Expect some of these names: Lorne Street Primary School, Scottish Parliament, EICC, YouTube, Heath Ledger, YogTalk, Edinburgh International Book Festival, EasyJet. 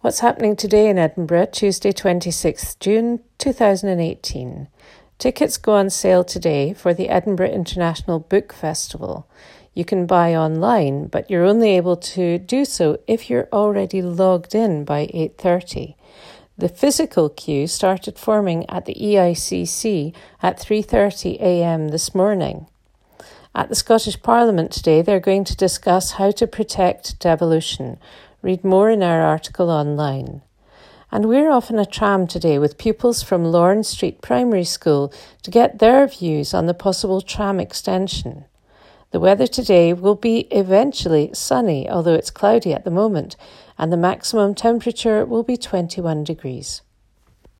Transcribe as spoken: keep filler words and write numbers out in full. What's happening today in Edinburgh, Tuesday twenty-sixth of June two thousand eighteen. Tickets go on sale today for the Edinburgh International Book Festival. You can buy online, but you're only able to do so if you're already logged in by eight thirty. The physical queue started forming at the E I C C at three thirty a m this morning. At the Scottish Parliament today, they're going to discuss how to protect devolution. Read more in our article online. And we're off in a tram today with pupils from Lorne Street Primary School to get their views on the possible tram extension. The weather today will be eventually sunny, although it's cloudy at the moment, and the maximum temperature will be twenty-one degrees.